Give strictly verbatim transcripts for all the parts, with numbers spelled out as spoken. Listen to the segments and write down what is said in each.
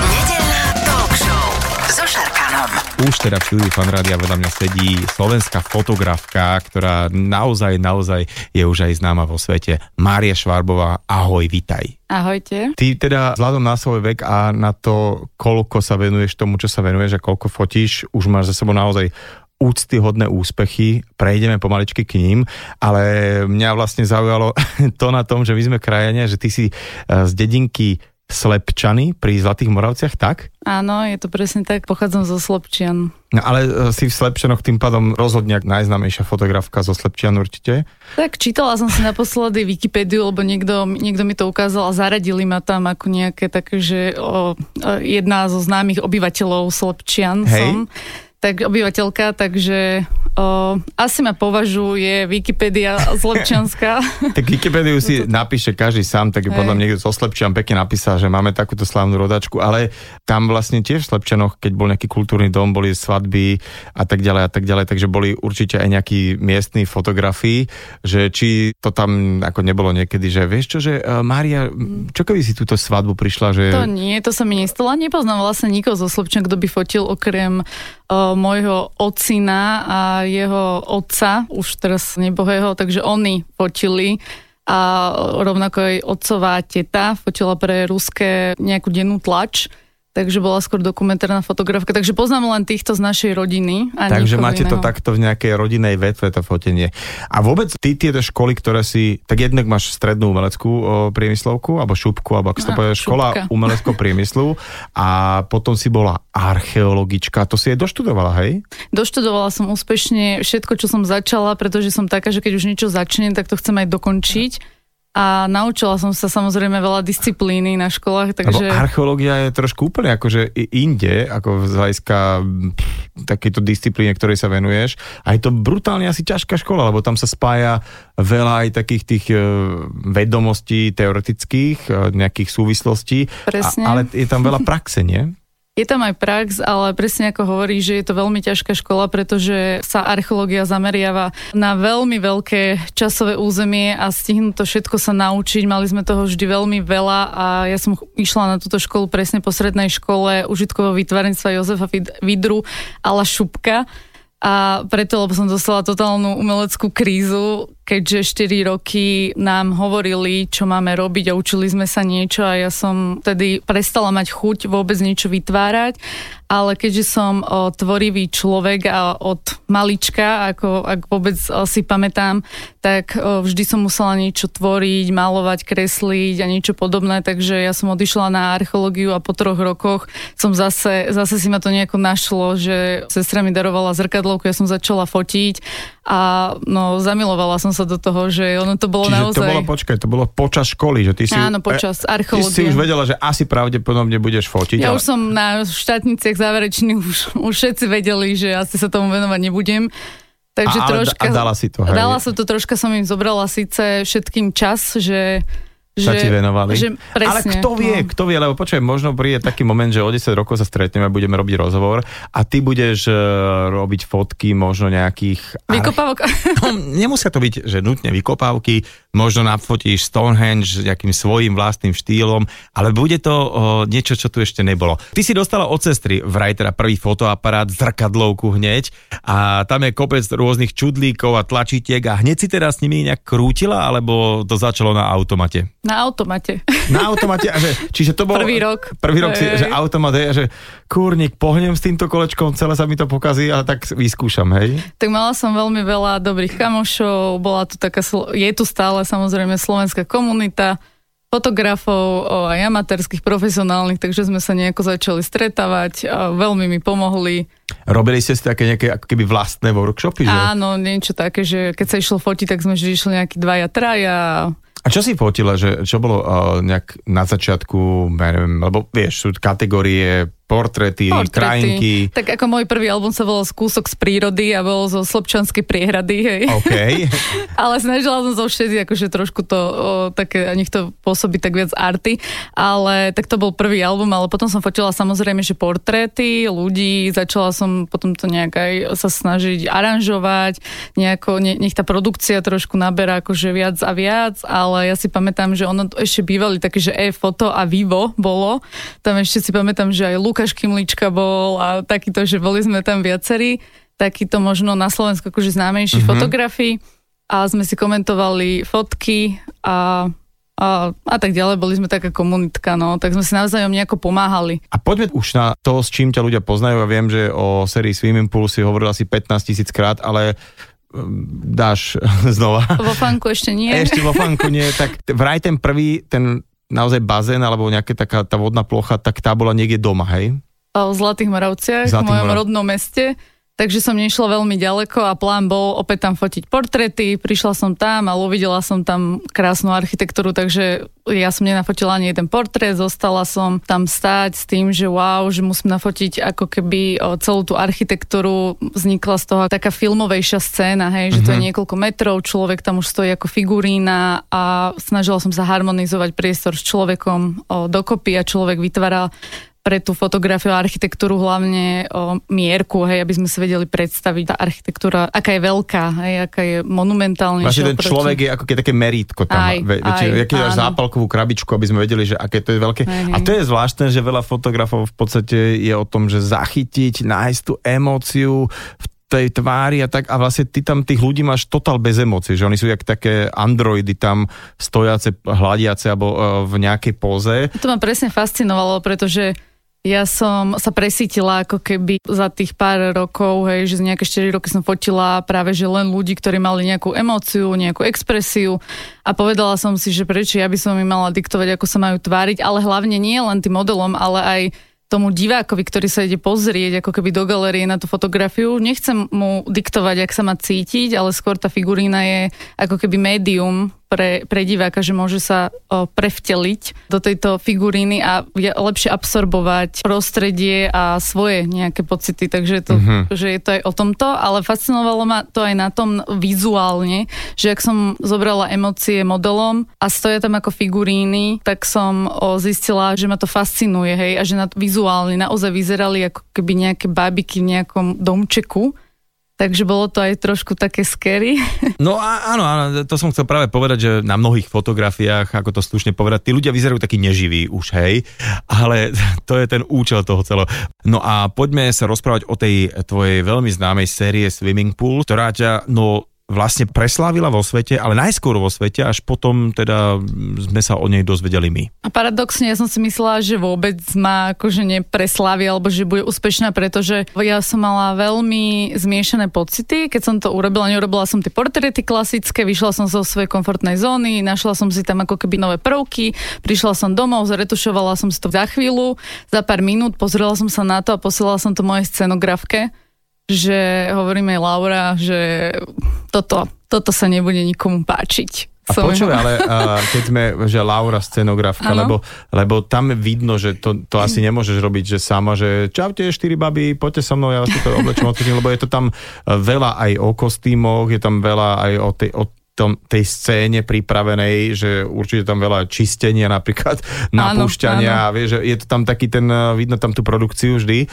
Nedeľná talk show so Šarkanom. Už teda v štúdiu Fan Rádia vedľa mňa sedí slovenská fotografka, ktorá naozaj, naozaj je už aj známa vo svete. Mária Švarbová, ahoj, vitaj. Ahojte. Ty teda vzhľadom na svoj vek a na to, koľko sa venuješ tomu, čo sa venuješ a koľko fotíš, už máš za sebou naozaj úctyhodné úspechy. Prejdeme pomaličky k ním, ale mňa vlastne zaujalo to na tom, že my sme krajania, že ty si z dedinky Slepčany pri Zlatých Moravciach, tak? Áno, je to presne tak, pochádzam zo Slepčian. No ale si v Slepčanoch tým pádom rozhodne najznámejšia fotografka zo Slepčian určite? Tak, čítala som si naposledy Wikipédiu, lebo niekto, niekto mi to ukázal a zaradili ma tam ako nejaké také, že o, o, jedna zo známych obyvateľov Slepčian. Hej. Som. Tak obyvateľka, takže o, asi ma považuje Wikipédia Slepčianska. Tak Wikipédiu si napíše každý sám, tak podľa mňa niekto zo Slepčian pekne napísal, že máme takúto slávnu rodačku, ale tam vlastne tiež v Slepčanoch, keď bol nejaký kultúrny dom, boli svadby a tak ďalej a tak ďalej, takže boli určite aj nejakí miestni fotografii, že či to tam ako nebolo niekedy, že vieš čo, že uh, Mária, čo keby si túto svadbu prišla, že... To nie, to sa mi nestala, nepoznám vlastne nikoho zo Slepčian, kto by fotil okrem uh, môjho otcina a jeho otca, už teraz nebohého, takže oni fotili a rovnako aj otcová teta fotila pre ruské nejakú dennú tlač, takže bola skôr dokumentárna fotografka, takže poznám len týchto z našej rodiny. A takže máte iného. To takto v nejakej rodinej vetve, to fotenie. A vôbec ty tieto školy, ktoré si, tak jednak máš strednú umeleckú priemyslovku, alebo šupku, alebo ak to povie, škola umeleckého priemyslu a potom si bola archeologička, to si aj doštudovala, hej? Doštudovala som úspešne všetko, čo som začala, pretože som taká, že keď už niečo začnem, tak to chcem aj dokončiť. A naučila som sa samozrejme veľa disciplíny na školách, takže... Lebo archeológia je trošku úplne akože inde, ako z hľadiska takejto disciplíne, ktorej sa venuješ. A je to brutálne asi ťažká škola, lebo tam sa spája veľa aj takých tých vedomostí teoretických, nejakých súvislostí. Presne. A, ale je tam veľa praxe, nie? Je tam aj prax, ale presne ako hovorí, že je to veľmi ťažká škola, pretože sa archeológia zameriava na veľmi veľké časové územie a stihnú to všetko sa naučiť. Mali sme toho vždy veľmi veľa a ja som išla na túto školu presne po strednej škole užitkového výtvarníctva Jozefa Vidru a Ľ. Šupka. A preto, lebo som dostala totálnu umeleckú krízu, keďže štyri roky nám hovorili, čo máme robiť a učili sme sa niečo a ja som vtedy prestala mať chuť vôbec niečo vytvárať, ale keďže som o, tvorivý človek a od malička, ako ak vôbec o, si pamätám, tak o, vždy som musela niečo tvoriť, malovať, kresliť a niečo podobné, takže ja som odišla na archeológiu a po troch rokoch som zase, zase si ma to nejako našlo, že sestra mi darovala zrkadlo, ja som začala fotiť a no, zamilovala som sa do toho, že ono to bolo. Čiže naozaj... Čiže to bolo, počkaj, to bolo počas školy, že ty si... Áno, počas archeológie. Ty si už vedela, že asi pravdepodobne budeš fotiť. Ja ale... už som na štátniciach záverečných, už, už všetci vedeli, že asi sa tomu venovať nebudem. Takže a, ale, troška... A dala si to, hej. Dala som to, troška som im zobrala síce všetkým čas, že... Sa že, ti venovali. Že, presne, ale kto vie, no. kto vie, lebo počujem, možno príde taký moment, že o desať rokov sa stretneme a budeme robiť rozhovor a ty budeš uh, robiť fotky možno nejakých... Vykopávok. No, nemusia to byť, že nutne vykopávky, možno nafotíš Stonehenge nejakým svojím vlastným štýlom, ale bude to uh, niečo, čo tu ešte nebolo. Ty si dostala od sestry vraj teda prvý fotoaparát, zrkadlovku hneď a tam je kopec rôznych čudlíkov a tlačítiek a hneď si teda s nimi nejak krútila, alebo to začalo na automate? Na automate. Na automate, že, čiže to bol... Prvý rok. Prvý rok, si, že automat je, že kúrnik, pohnem s týmto kolečkom, celé sa mi to pokazí, ale tak vyskúšam, hej? Tak mala som veľmi veľa dobrých kamošov, bola tu taká, je tu stále samozrejme slovenská komunita, fotografov, aj amatérských, profesionálnych, takže sme sa nejako začali stretávať a veľmi mi pomohli. Robili ste si také nejaké ako keby vlastné workshopy, že? Áno, niečo také, že keď sa išlo fotiť, tak sme vždy išli nejakí dvaja, traja. A čo si fotila, že čo bolo uh, nejak na začiatku, neviem, lebo vieš, sú kategórie portréty, krajinky. Tak ako môj prvý album sa volal Skúsok z prírody a bol zo Slepčanskej priehrady, hej. Okay. Ale snažila som zo všetci, akože trošku to o, také, nech to pôsobí tak viac arty, ale tak to bol prvý album, ale potom som fotila samozrejme, že portréty ľudí, začala som potom to nejak aj sa snažiť aranžovať, nejako, ne, nech tá produkcia trošku naberá akože viac a viac, ale ja si pamätám, že ono ešte bývali také, že e-foto a vivo bolo, tam ešte si pamätám, že aj Lukáš Kimlička bol a takýto, že boli sme tam viacerí, takýto možno na Slovensku akože známejší mm-hmm. fotografii a sme si komentovali fotky a, a, a tak ďalej, boli sme taká komunitka, no, tak sme si navzájom nejako pomáhali. A poďme už na to, s čím ťa ľudia poznajú, ja viem, že o sérii Swim Impulse si hovorila asi pätnásť tisíc krát, ale dáš znova. Vo fanku ešte nie. Ešte vo fanku nie, tak vraj ten prvý, ten naozaj bazén, alebo nejaká taká tá vodná plocha, tak tá bola niekde doma, hej? O Zlatých Moravciach, v mojom Morav... rodnom meste, takže som nešla veľmi ďaleko a plán bol opäť tam fotiť portréty, prišla som tam a uvidela som tam krásnu architektúru, takže ja som nenafotila ani jeden portrét, zostala som tam stáť s tým, že wow, že musím nafotiť ako keby celú tú architektúru, vznikla z toho taká filmovejšia scéna, hej, mm-hmm. že to je niekoľko metrov, človek tam už stojí ako figurína a snažila som sa harmonizovať priestor s človekom dokopy a človek vytvára pre tú fotografiu a architektúru hlavne o mierku, hej, aby sme si vedeli predstaviť tá architektúra, aká je veľká, hej, aká je monumentálnejšia. Vlastne ten človek je ako keď také merítko tam. Aj, ve, aj, ve, keď dáš zápalkovú krabičku, aby sme vedeli, že aké to je veľké. Aj. A to je zvláštne, že veľa fotografov v podstate je o tom, že zachytiť, nájsť tú emóciu v tej tvári a tak, a vlastne ty tam tých ľudí máš totál bez emócií, že oni sú jak také androidy tam stojace, hľadiace alebo v nejakej póze. To ma presne fascinovalo, pretože ja som sa presítila ako keby za tých pár rokov, hej, že z nejaké štyri roky som fotila práve že len ľudí, ktorí mali nejakú emóciu, nejakú expresiu a povedala som si, že prečo ja by som im mala diktovať, ako sa majú tváriť, ale hlavne nie len tým modelom, ale aj tomu divákovi, ktorý sa ide pozrieť ako keby do galérie na tú fotografiu. Nechcem mu diktovať, ak sa má cítiť, ale skôr tá figurína je ako keby médium pre, pre diváka, že môže sa o, prevteliť do tejto figuríny a lepšie absorbovať prostredie a svoje nejaké pocity. Takže to, mm-hmm. že je to aj o tomto, ale fascinovalo ma to aj na tom vizuálne, že ak som zobrala emócie modelom a stoja tam ako figuríny, tak som o, zistila, že ma to fascinuje, hej, a že na vizuálne naozaj vyzerali ako keby nejaké bábiky v nejakom domčeku. Takže bolo to aj trošku také scary. No a, áno, áno, to som chcel práve povedať, že na mnohých fotografiách, ako to slušne povedať, tí ľudia vyzerajú takí neživí už, hej, ale to je ten účel toho celého. No a poďme sa rozprávať o tej tvojej veľmi známej série Swimming Pool, ktorá ťa, no, vlastne preslávila vo svete, ale najskôr vo svete, až potom teda sme sa o nej dozvedeli my. A paradoxne, ja som si myslela, že vôbec ma akože nepreslávia, alebo že bude úspešná, pretože ja som mala veľmi zmiešané pocity, keď som to urobila, neurobila som tie portréty klasické, vyšla som zo svojej komfortnej zóny, našla som si tam ako keby nové prvky, prišla som domov, zretušovala som si to za chvíľu, za pár minút, pozrela som sa na to a posielala som to mojej scenografke, že hovoríme Laura, že toto, toto sa nebude nikomu páčiť. A počuj, ale uh, keď sme, že Laura scenografka, lebo, lebo tam vidno, že to, to asi nemôžeš robiť, že sama, že čaute, štyri baby, poďte so mnou, ja vás to oblečím, odpečím, lebo je to tam veľa aj o kostýmoch, je tam veľa aj o tej, o tom, tej scéne pripravenej, že určite tam veľa čistenia napríklad, napúšťania, áno, áno. Vieš, je to tam taký ten, vidno tam tú produkciu vždy.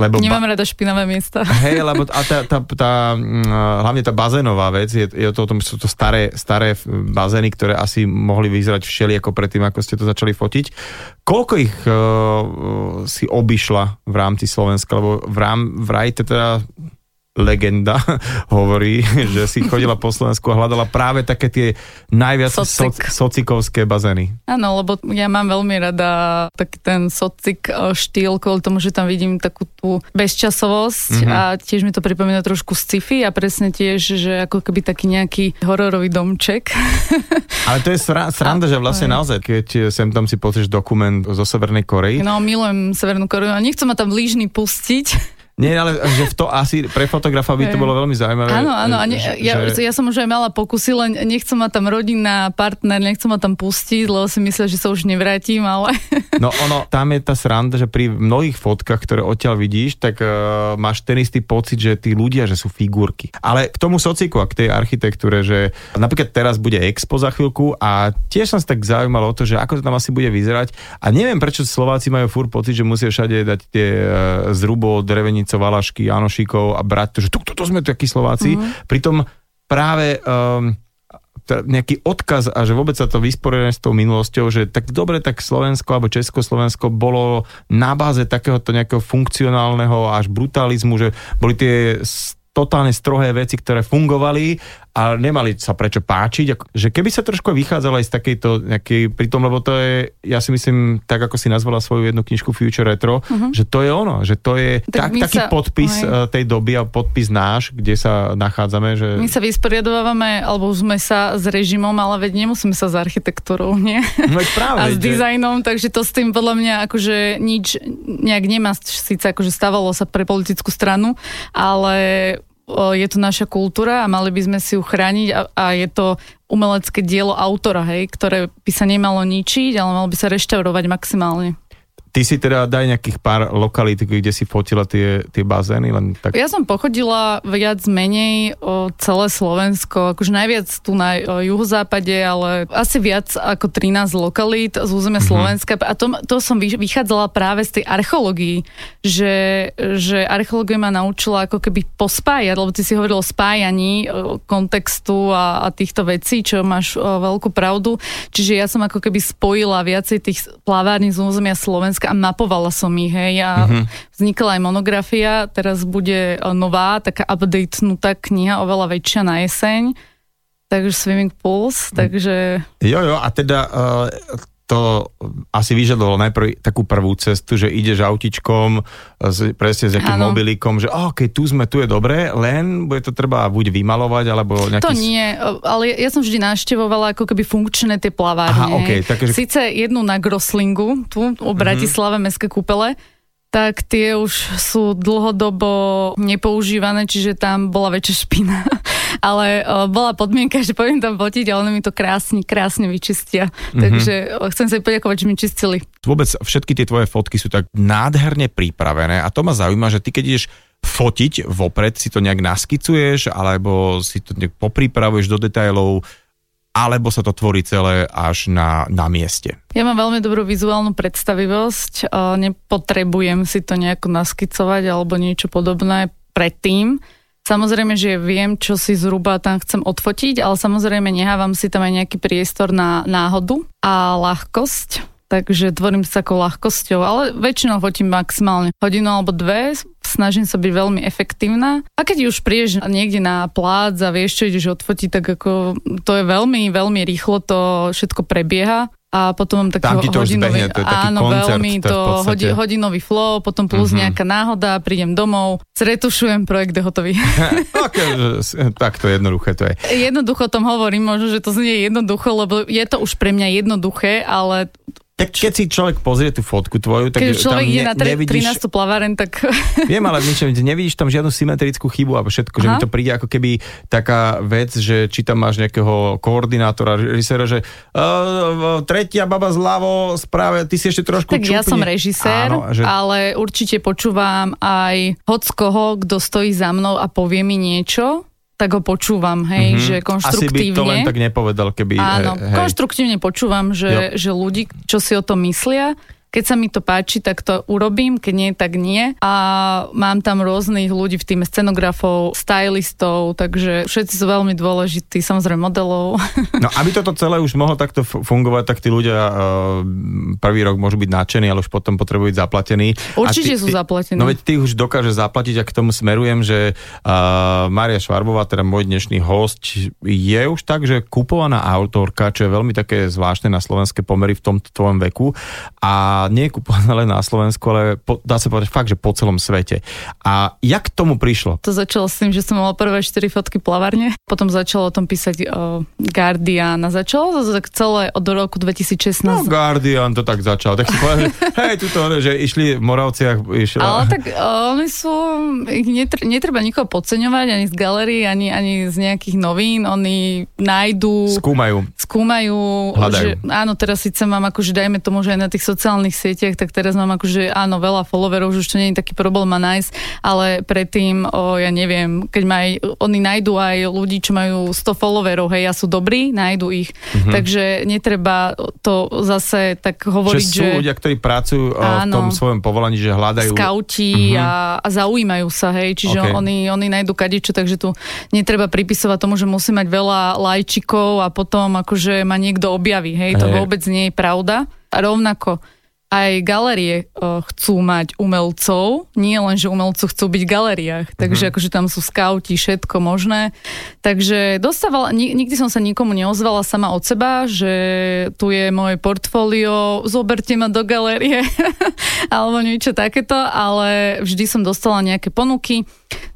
Lebo Nemám ba- rada špinavé miesta. Hej, lebo a tá, tá, tá, hlavne tá bazénová vec, je, je to o tom, sú to staré, staré bazény, ktoré asi mohli vyzerať všeliako predtým, ako ste to začali fotiť. Koľko ich uh, si obišla v rámci Slovenska, lebo v rám, vraj teda legenda hovorí, že si chodila po Slovensku a hľadala práve také tie najviac Socik. soc, socikovské bazény. Áno, lebo ja mám veľmi rada taký ten socik štýl, kvôli tomu, že tam vidím takú tú bezčasovosť mm-hmm. a tiež mi to pripomína trošku sci-fi a presne tiež, že ako keby taký nejaký hororový domček. Ale to je sra- sranda, a, že vlastne aj. Naozaj, keď sem tam si pozrieš dokument zo Severnej Korei. No, milujem Severnú Koreu a nechcem ma tam lížny pustiť. Nie, ale že v to asi pre fotografa by to bolo veľmi zaujímavé. Áno, áno, a ne, že, ja, že... ja som už aj mala pokusy, len nechcem ma tam rodina, partner, nechcem ma tam pustiť, lebo si myslia, že sa už nevrátim, ale... No ono, tam je tá sranda, že pri mnohých fotkách, ktoré odtiaľ vidíš, tak uh, máš ten istý pocit, že tí ľudia, že sú figurky. Ale k tomu sociku a k tej architektúre, že napríklad teraz bude expo za chvíľku a tiež som sa tak zaujímalo o to, že ako to tam asi bude vyzerať a neviem, prečo Slováci majú furt pocit, že musia všade dať tie uh, zrubo, drevení co Valašky, Janošikov a brať to, že toto to sme takí Slováci. Mm-hmm. Pritom práve um, nejaký odkaz a že vôbec sa to vysporiadne s tou minulosťou, že tak dobre, tak Slovensko alebo Československo bolo na báze takéhoto nejakého funkcionálneho až brutalizmu, že boli tie totálne strohé veci, ktoré fungovali a nemali sa prečo páčiť. Že keby sa trošku vychádzalo aj z takejto nejakej, pri tom, lebo to je, ja si myslím, tak ako si nazvala svoju jednu knižku Future Retro, uh-huh. že to je ono, že to je tak tak, taký sa, podpis aj. tej doby a podpis náš, kde sa nachádzame. Že... My sa vysporiadovávame, alebo sme sa s režimom, ale veď nemusíme sa s architektúrou, nie? No práve, a s že... dizajnom, takže to s tým podľa mňa akože nič nejak nemá, síce akože stávalo sa pre politickú stranu, ale... je to naša kultúra a mali by sme si ju chrániť a, a je to umelecké dielo autora, hej, ktoré by sa nemalo ničiť, ale malo by sa reštaurovať maximálne. Ty si teda daj nejakých pár lokalít, kde si fotila tie, tie bazény? Len tak... Ja som pochodila viac menej o celé Slovensko, akože najviac tu na juhozápade, ale asi viac ako trinásť lokalít z územia mm-hmm. Slovenska. A to, to som vychádzala práve z tej archeológii, že, že archeológia ma naučila ako keby pospájať, lebo ty si hovoril o spájaní kontextu a, a týchto vecí, čo máš veľkú pravdu. Čiže ja som ako keby spojila viacej tých plavární z územia Slovenska a mapovala som ich, hej. Ja mm-hmm. vznikla aj monografia, teraz bude nová, taká updatenutá kniha, oveľa väčšia na jeseň. Takže Swimming Pools, takže... Jo, jo, a teda uh, to asi vyžadovalo najprv takú prvú cestu, že ideš autičkom, z, presne s nejakým ano. mobilikom, že oh, keď tu sme, tu je dobré, len bude to treba buď vymalovať, alebo nejaký... To nie, ale ja som vždy navštevovala ako keby funkčné tie plavárne. Aha, okay, takže... Sice jednu na Groslingu, tu o Bratislave mm-hmm. mestské kúpele, tak tie už sú dlhodobo nepoužívané, čiže tam bola väčšia špina. Ale o, bola podmienka, že poviem tam potiť a ono mi to krásne, krásne vyčistia. Mm-hmm. Takže o, chcem sa poďakovať, že mi čistili. Vôbec všetky tie tvoje fotky sú tak nádherne pripravené a to ma zaujíma, že ty keď ideš fotiť vopred, si to nejak naskicuješ alebo si to nejak popripravuješ do detailov, alebo sa to tvorí celé až na, na mieste? Ja mám veľmi dobrú vizuálnu predstavivosť, nepotrebujem si to nejako naskicovať alebo niečo podobné predtým. Samozrejme, že viem, čo si zhruba tam chcem odfotiť, ale samozrejme nechávam si tam aj nejaký priestor na náhodu a ľahkosť, takže tvorím sa takou ľahkosťou, ale väčšinou fotím maximálne hodinu alebo dve, snažím sa byť veľmi efektívna. A keď už prídeš niekde na plác a vieš, čo ideš odfotiť, tak ako to je veľmi, veľmi rýchlo, to všetko prebieha. A potom mám taký hodinový, zbehne, áno, koncert, veľmi to, to hodinový flow, potom plus mm-hmm. nejaká náhoda, prídem domov, zretušujem, projekt je hotový. Okay, tak to jednoduché to je. Jednoducho o tom hovorím, možno, že to znie jednoducho, lebo je to už pre mňa jednoduché, ale... Tak keď si človek pozrie tú fotku tvoju, tak keď človek ide ne, na tre, nevidíš... trinástu plaváren, tak... Viem, ale niečo, nevidíš tam žiadnu symetrickú chybu a všetko, aha. Že mi to príde ako keby taká vec, že či tam máš nejakého koordinátora, režiséra, že uh, tretia baba zľavo, správe, ty si ešte trošku tak čupni. Tak ja som režisér, áno, že... ale určite počúvam aj hockoho, kto stojí za mnou a povie mi niečo, tak ho počúvam, hej, mm-hmm. že konštruktívne. Asi by to len tak nepovedal, keby... Áno, hej. Konštruktívne počúvam, že, že ľudí, čo si o tom myslia, keď sa mi to páči, tak to urobím, keď nie, tak nie. A mám tam rôznych ľudí v týme scenografov, stylistov, takže všetci sú veľmi dôležití, samozrejme modelov. No, aby toto celé už mohlo takto fungovať, tak tí ľudia uh, prvý rok môžu byť nadšení, ale už potom potrebujú byť zaplatení. Určite ty, sú zaplatení. No veď ty už dokáže zaplatiť a k tomu smerujem, že uh, Mária Švarbová, teda môj dnešný host, je už tak, že kupovaná autorka, čo je veľmi také zvláštne na slovenské pomery v tomto tvojom veku. A a nie je kupovaná len na Slovensku, ale po, dá sa povedať fakt, že po celom svete. A jak k tomu prišlo? To začalo s tým, že som mala prvé štyri fotky plavárne, potom začalo o tom písať o Guardian a začalo to tak celé od roku dvetisícšestnásť. No Guardian to tak začalo, tak si povedal, že hej, tuto, že išli v Moravciach. Išla. Ale tak oni sú, netr- netreba nikoho podceňovať, ani z galérie, ani, ani z nejakých novín, oni nájdú. Skúmajú. Skúmajú. Hľadajú. Že, áno, teraz síce mám akože, dajme tomu, že aj na tých sociálnych sieťach, tak teraz mám akože, áno, veľa followerov, že už to nie je taký problém a nájsť, ale predtým, o, ja neviem, keď maj, oni nájdú aj ľudí, čo majú sto followerov, hej, a sú dobrí, nájdú ich. Mm-hmm. Takže netreba to zase tak hovoriť, že... Že sú ľudia, ktorí pracujú áno, v tom svojom povolaní, že hľadajú... Skauti mm-hmm. a, a zaujímajú sa, hej, čiže okay. oni, oni nájdú kadečo, takže tu netreba pripisovať tomu, že musí mať veľa lajčikov a potom akože ma niekto objaví, hej, hey. To vôbec nie je pravda. A rovnako aj galérie chcú mať umelcov, nie len, že umelci chcú byť v galériách, takže mm-hmm. akože tam sú skauti, všetko možné. Takže dostávala, nikdy som sa nikomu neozvala sama od seba, že tu je moje portfólio, zoberte ma do galérie, alebo niečo takéto, ale vždy som dostala nejaké ponuky.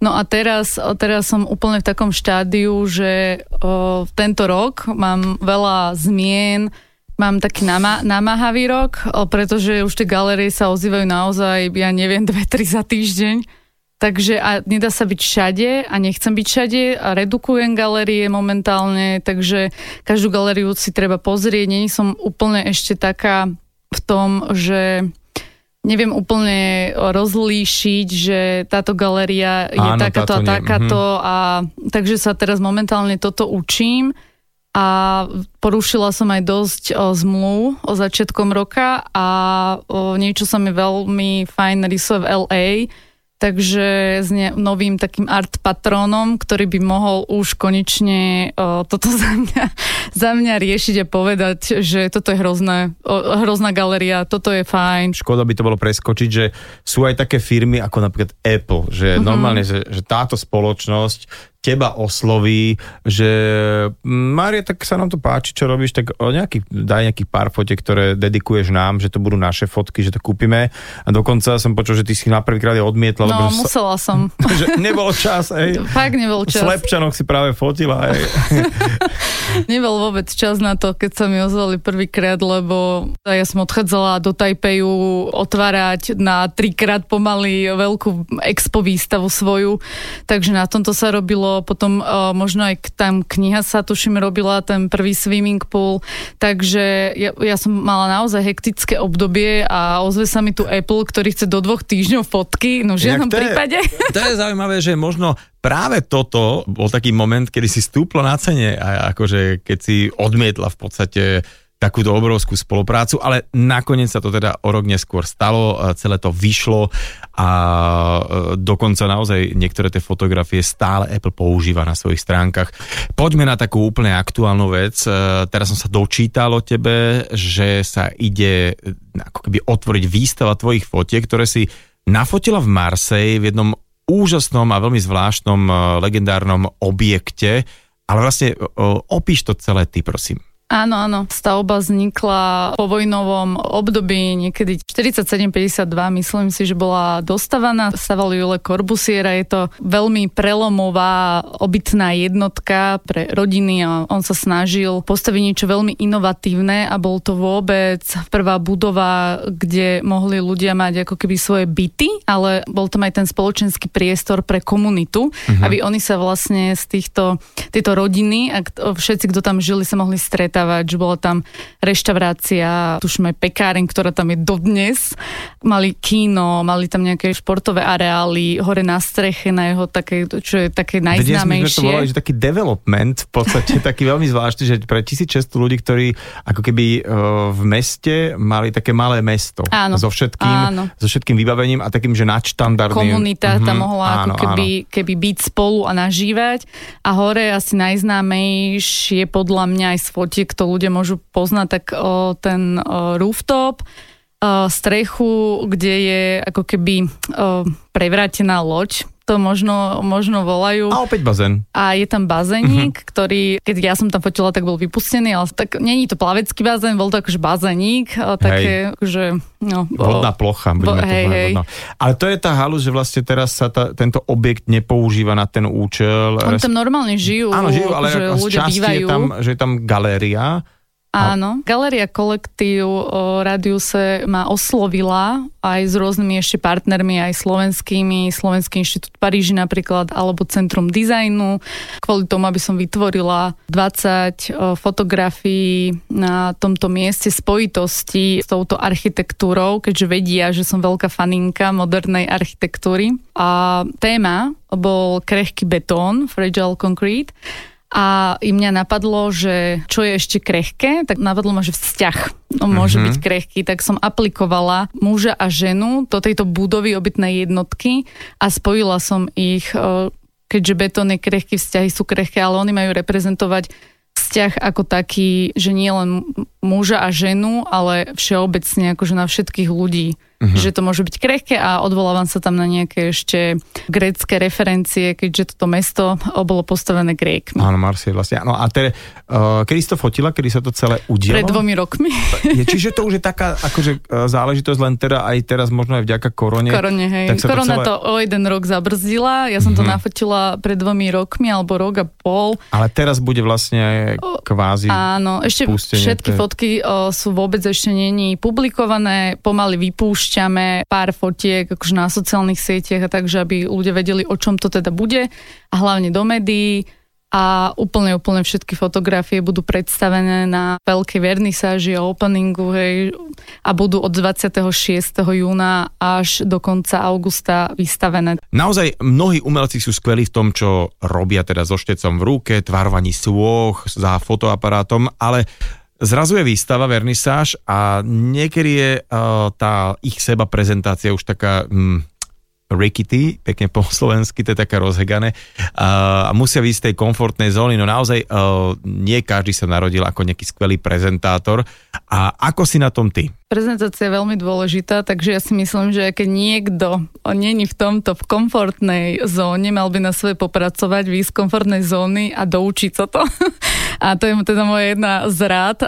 No a teraz, teraz som úplne v takom štádiu, že o, tento rok mám veľa zmien, mám taký nama- namáhavý rok, pretože už tie galérie sa ozývajú naozaj, ja neviem, dve, tri za týždeň. Takže a nedá sa byť všade a nechcem byť všade a redukujem galérie momentálne, takže každú galériu si treba pozrieť. Není som úplne ešte taká v tom, že... neviem úplne rozlíšiť, že táto galéria je áno, takáto a takáto a takže sa teraz momentálne toto učím a porušila som aj dosť o, zmluv o začiatkom roka a o, niečo sa mi veľmi fajn rysuje v el ej, takže s ne- novým takým art patrónom, ktorý by mohol už konečne o, toto za mňa, za mňa riešiť a povedať, že toto je hrozné, o, hrozná galéria, toto je fajn. Škoda by to bolo preskočiť, že sú aj také firmy ako napríklad Apple, že mm-hmm. normálne, že, že táto spoločnosť teba osloví, že Mária, tak sa nám to páči, čo robíš, tak nejaký, daj nejakých pár fotiek, ktoré dedikuješ nám, že to budú naše fotky, že to kúpime. A dokonca som počul, že ty si na prvýkrát odmietla. No, lebo, musela sa, som. Že nebol čas, ej. Fakt nebol čas. V Slepčanoch si práve fotila, ej. Nebol vôbec čas na to, keď sa mi ozvali prvýkrát, lebo ja som odchádzala do Tajpeju otvárať na trikrát pomaly veľkú expo výstavu svoju, takže na tomto sa robilo. Potom uh, možno aj tam kniha sa tuším robila, ten prvý swimming pool, takže ja, ja som mala naozaj hektické obdobie a ozve sa mi tu Apple, ktorý chce do dvoch týždňov fotky, no v žiadnom prípade. To je zaujímavé, že možno práve toto bol taký moment, kedy si stúplo na cene a akože keď si odmietla v podstate takúto obrovskú spoluprácu, ale nakoniec sa to teda o rok neskôr stalo, celé to vyšlo a dokonca naozaj niektoré tie fotografie stále Apple používa na svojich stránkach. Poďme na takú úplne aktuálnu vec. Teraz som sa dočítal o tebe, že sa ide ako keby otvoriť výstava tvojich fotiek, ktoré si nafotila v Marseille v jednom úžasnom a veľmi zvláštnom legendárnom objekte, ale vlastne opíš to celé ty, prosím. Áno, áno. Stavba vznikla po vojnovom období niekedy štyridsaťsedem päťdesiatdva, myslím si, že bola dostavaná. Staval ju Le Corbusier a je to veľmi prelomová obytná jednotka pre rodiny a on sa snažil postaviť niečo veľmi inovatívne a bol to vôbec prvá budova, kde mohli ľudia mať ako keby svoje byty, ale bol tam aj ten spoločenský priestor pre komunitu, mhm. aby oni sa vlastne z týchto, tieto rodiny a všetci, kto tam žili, sa mohli stretať. Že bola tam reštaurácia, tuším aj pekáreň, ktorá tam je dodnes. Mali kino, mali tam nejaké športové areály, hore na streche, na jeho také, čo je také najznámejšie. Dnes sme to volali, že taký development v podstate, taký veľmi zvláštny, že pre tisícšesťsto ľudí, ktorí ako keby v meste mali také malé mesto. Áno. So všetkým, áno. so všetkým vybavením a takým, že nadštandardným. Komunita mm-hmm. tam mohla áno, ako keby, keby byť spolu a nažívať. A hore asi najznámejšie podľa mňa aj z fotiek, kto ľudia môžu poznať, tak o, ten o, rooftop, o, strechu, kde je ako keby o, prevrátená loď, to možno, možno volajú. A opäť bazén. A je tam bazénik, uh-huh. ktorý, keď ja som tam fotila, tak bol vypustený, ale tak není to plavecký bazén, bol to akože bazénik, také, že no, vodná plocha. Bo, hej, to hej. Ale to je tá halu, že vlastne teraz sa tá, tento objekt nepoužíva na ten účel. Oni tam normálne žijú. Áno, žijú, ale že ľudia bývajú. Je tam, že je tam galéria. Áno, Galéria Kolektív Radiu sa ma oslovila aj s rôznymi ešte partnermi, aj slovenskými, Slovenský inštitút Paríži napríklad, alebo Centrum dizajnu, kvôli tomu, aby som vytvorila dvadsať fotografií na tomto mieste spojitosti s touto architektúrou, keďže vedia, že som veľká faninka modernej architektúry. A téma bol krehký betón, fragile concrete, a i mňa napadlo, že čo je ešte krehké, tak napadlo ma, že vzťah môže mm-hmm. byť krehký, tak som aplikovala muža a ženu do tejto budovy obytnej jednotky a spojila som ich, keďže betón je krehký, vzťahy sú krehké, ale oni majú reprezentovať vzťah ako taký, že nie len muža a ženu, ale všeobecne akože na všetkých ľudí. Mm-hmm. Že to môže byť krehké a odvolávam sa tam na nejaké ešte grécké referencie, keďže toto mesto bolo postavené Grékmi. Áno, Marseille vlastne. No a te, uh, kedy si to fotila? Kedy sa to celé udialo? Pred dvomi rokmi. Je, čiže to už je taká akože záležitosť, len teda aj teraz možno aj vďaka korone. Korone, hej. Tak korona to, celé... to o jeden rok zabrzdila. Ja som mm-hmm. to nafotila pred dvomi rokmi, alebo rok a pol. Ale teraz bude vlastne kvázi áno, ešte pustenie, všetky te... fotky uh, sú vôbec ešte není publikované, pomaly vypúšť pár fotiek akože na sociálnych sieťach a tak, že aby ľudia vedeli, o čom to teda bude a hlavne do médií a úplne, úplne všetky fotografie budú predstavené na veľkej vernisáži a openingu, hej, a budú od dvadsiateho šiesteho júna až do konca augusta vystavené. Naozaj mnohí umelci sú skvelí v tom, čo robia teda so štecom v ruke, tvarovaní sôch za fotoaparátom, ale zrazuje výstava, vernisáž a niekedy je uh, tá ich seba prezentácia už taká mm, rickety, pekne po slovensky, to je taká rozhegané uh, a musia výjsť z tej komfortnej zóny. No naozaj uh, nie každý sa narodil ako nejaký skvelý prezentátor. A ako si na tom ty? Prezentácia je veľmi dôležitá, takže ja si myslím, že keď niekto není v tomto v komfortnej zóne, mal by na sebe popracovať, výjsť z komfortnej zóny a doučiť sa to. A to je teda moja jedna z rád.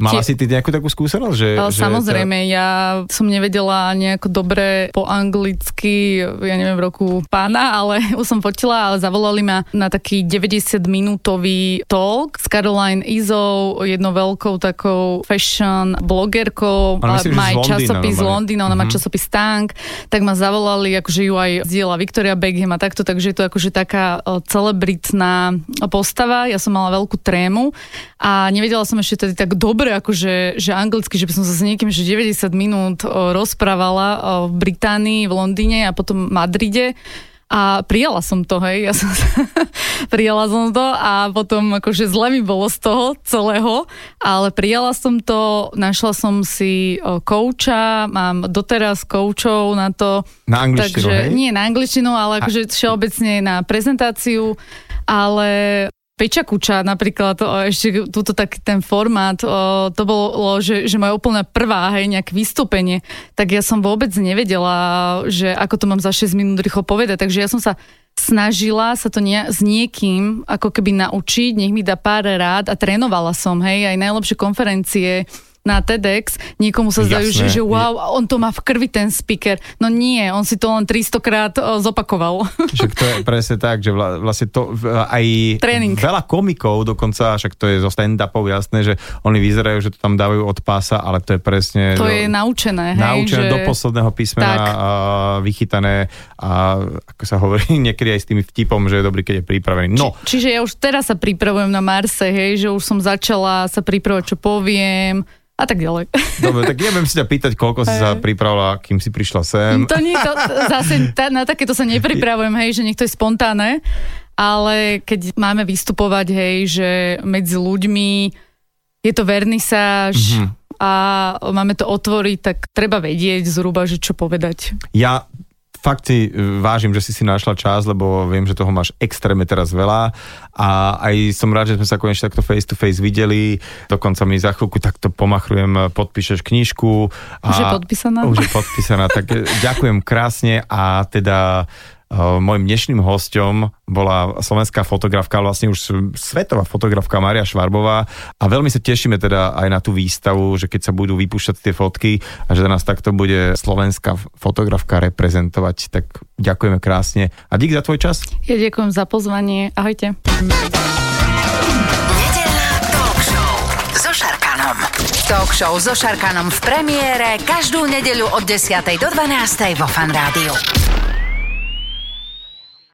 Mala Tie... si ty nejakú takú skúsenosť? Že, Samozrejme, že... ja som nevedela nejako dobre po anglicky, ja neviem, v roku pána, ale už som fotila, ale zavolali ma na taký deväťdesiatminútový talk s Caroline Izov, jednou veľkou takou fashion blogerkou. Myslím, má časopis z Londýna, ona má časopis Tank, tak ma zavolali, akože ju aj zdieľa Victoria Beckham a takto, takže je to akože taká celebritná postava. Ja som mala veľkú trému a nevedela som ešte tedy tak dobre akože že anglicky, že by som sa s niekým že deväťdesiat minút rozprávala v Británii, v Londýne a potom v Madride a prijala som to, hej, ja som prijala som to a potom akože zle mi bolo z toho celého, ale prijala som to, našla som si kouča, mám doteraz koučov na to. Na angličtinu, takže, hej? Nie na angličtinu, ale akože všeobecne na prezentáciu, ale... Peča Kuča napríklad, o, ešte túto taký ten formát, o, to bolo, že, že moja úplná prvá, hej, nejaké vystúpenie, tak ja som vôbec nevedela, že ako to mám za šesť minút rýchlo povedať, takže ja som sa snažila sa to ne- s niekým ako keby naučiť, nech mi dá pár rád a trénovala som, hej, aj najlepšie konferencie na TEDx, niekomu sa zdajú, že, že wow, on to má v krvi ten speaker. No nie, on si to len tristokrát zopakoval. Však to je presne tak, že vlastne to aj tréning. Veľa komikov dokonca, však to je zo stand-upov jasné, že oni vyzerajú, že to tam dávajú od pása, ale to je presne... To do, je naučené. Hej, naučené že... do posledného písmena a vychytané a ako sa hovorí niekedy aj s tým vtipom, že je dobrý, keď je pripravený. No. Či, čiže ja už teraz sa pripravujem na Marseille, hej, že už som začala sa pripravovať, čo poviem... A tak ďalej. Dobre, tak neviem si ťa pýtať, koľko si sa pripravila, kým si prišla sem. To nie, to zase tá, na takéto sa nepripravujem, hej, že niekto je spontánne, ale keď máme vystupovať, hej, že medzi ľuďmi je to vernisáž, mm-hmm. a máme to otvoriť, tak treba vedieť zhruba, že čo povedať. Ja fakt si vážim, že si si našla čas, lebo viem, že toho máš extrémne teraz veľa a aj som rád, že sme sa konečne takto face to face videli. Dokonca mi za chvíľku takto pomachrujem, podpíšeš knižku. A už je podpísaná. Už je podpísaná, tak ďakujem krásne a teda Mojím dnešným hosťom bola slovenská fotografka, vlastne už svetová fotografka Mária Švarbová a veľmi sa tešíme teda aj na tú výstavu, že keď sa budú vypúšťať tie fotky a že nás takto bude slovenská fotografka reprezentovať, tak ďakujeme krásne. A dík za tvoj čas. Ja ďakujem za pozvanie. Ahojte. Nedeľná talk show so Šarkanom. Talk show so Šarkanom v premiére každú nedeľu od desiatej do dvanástej vo Fan Rádiu.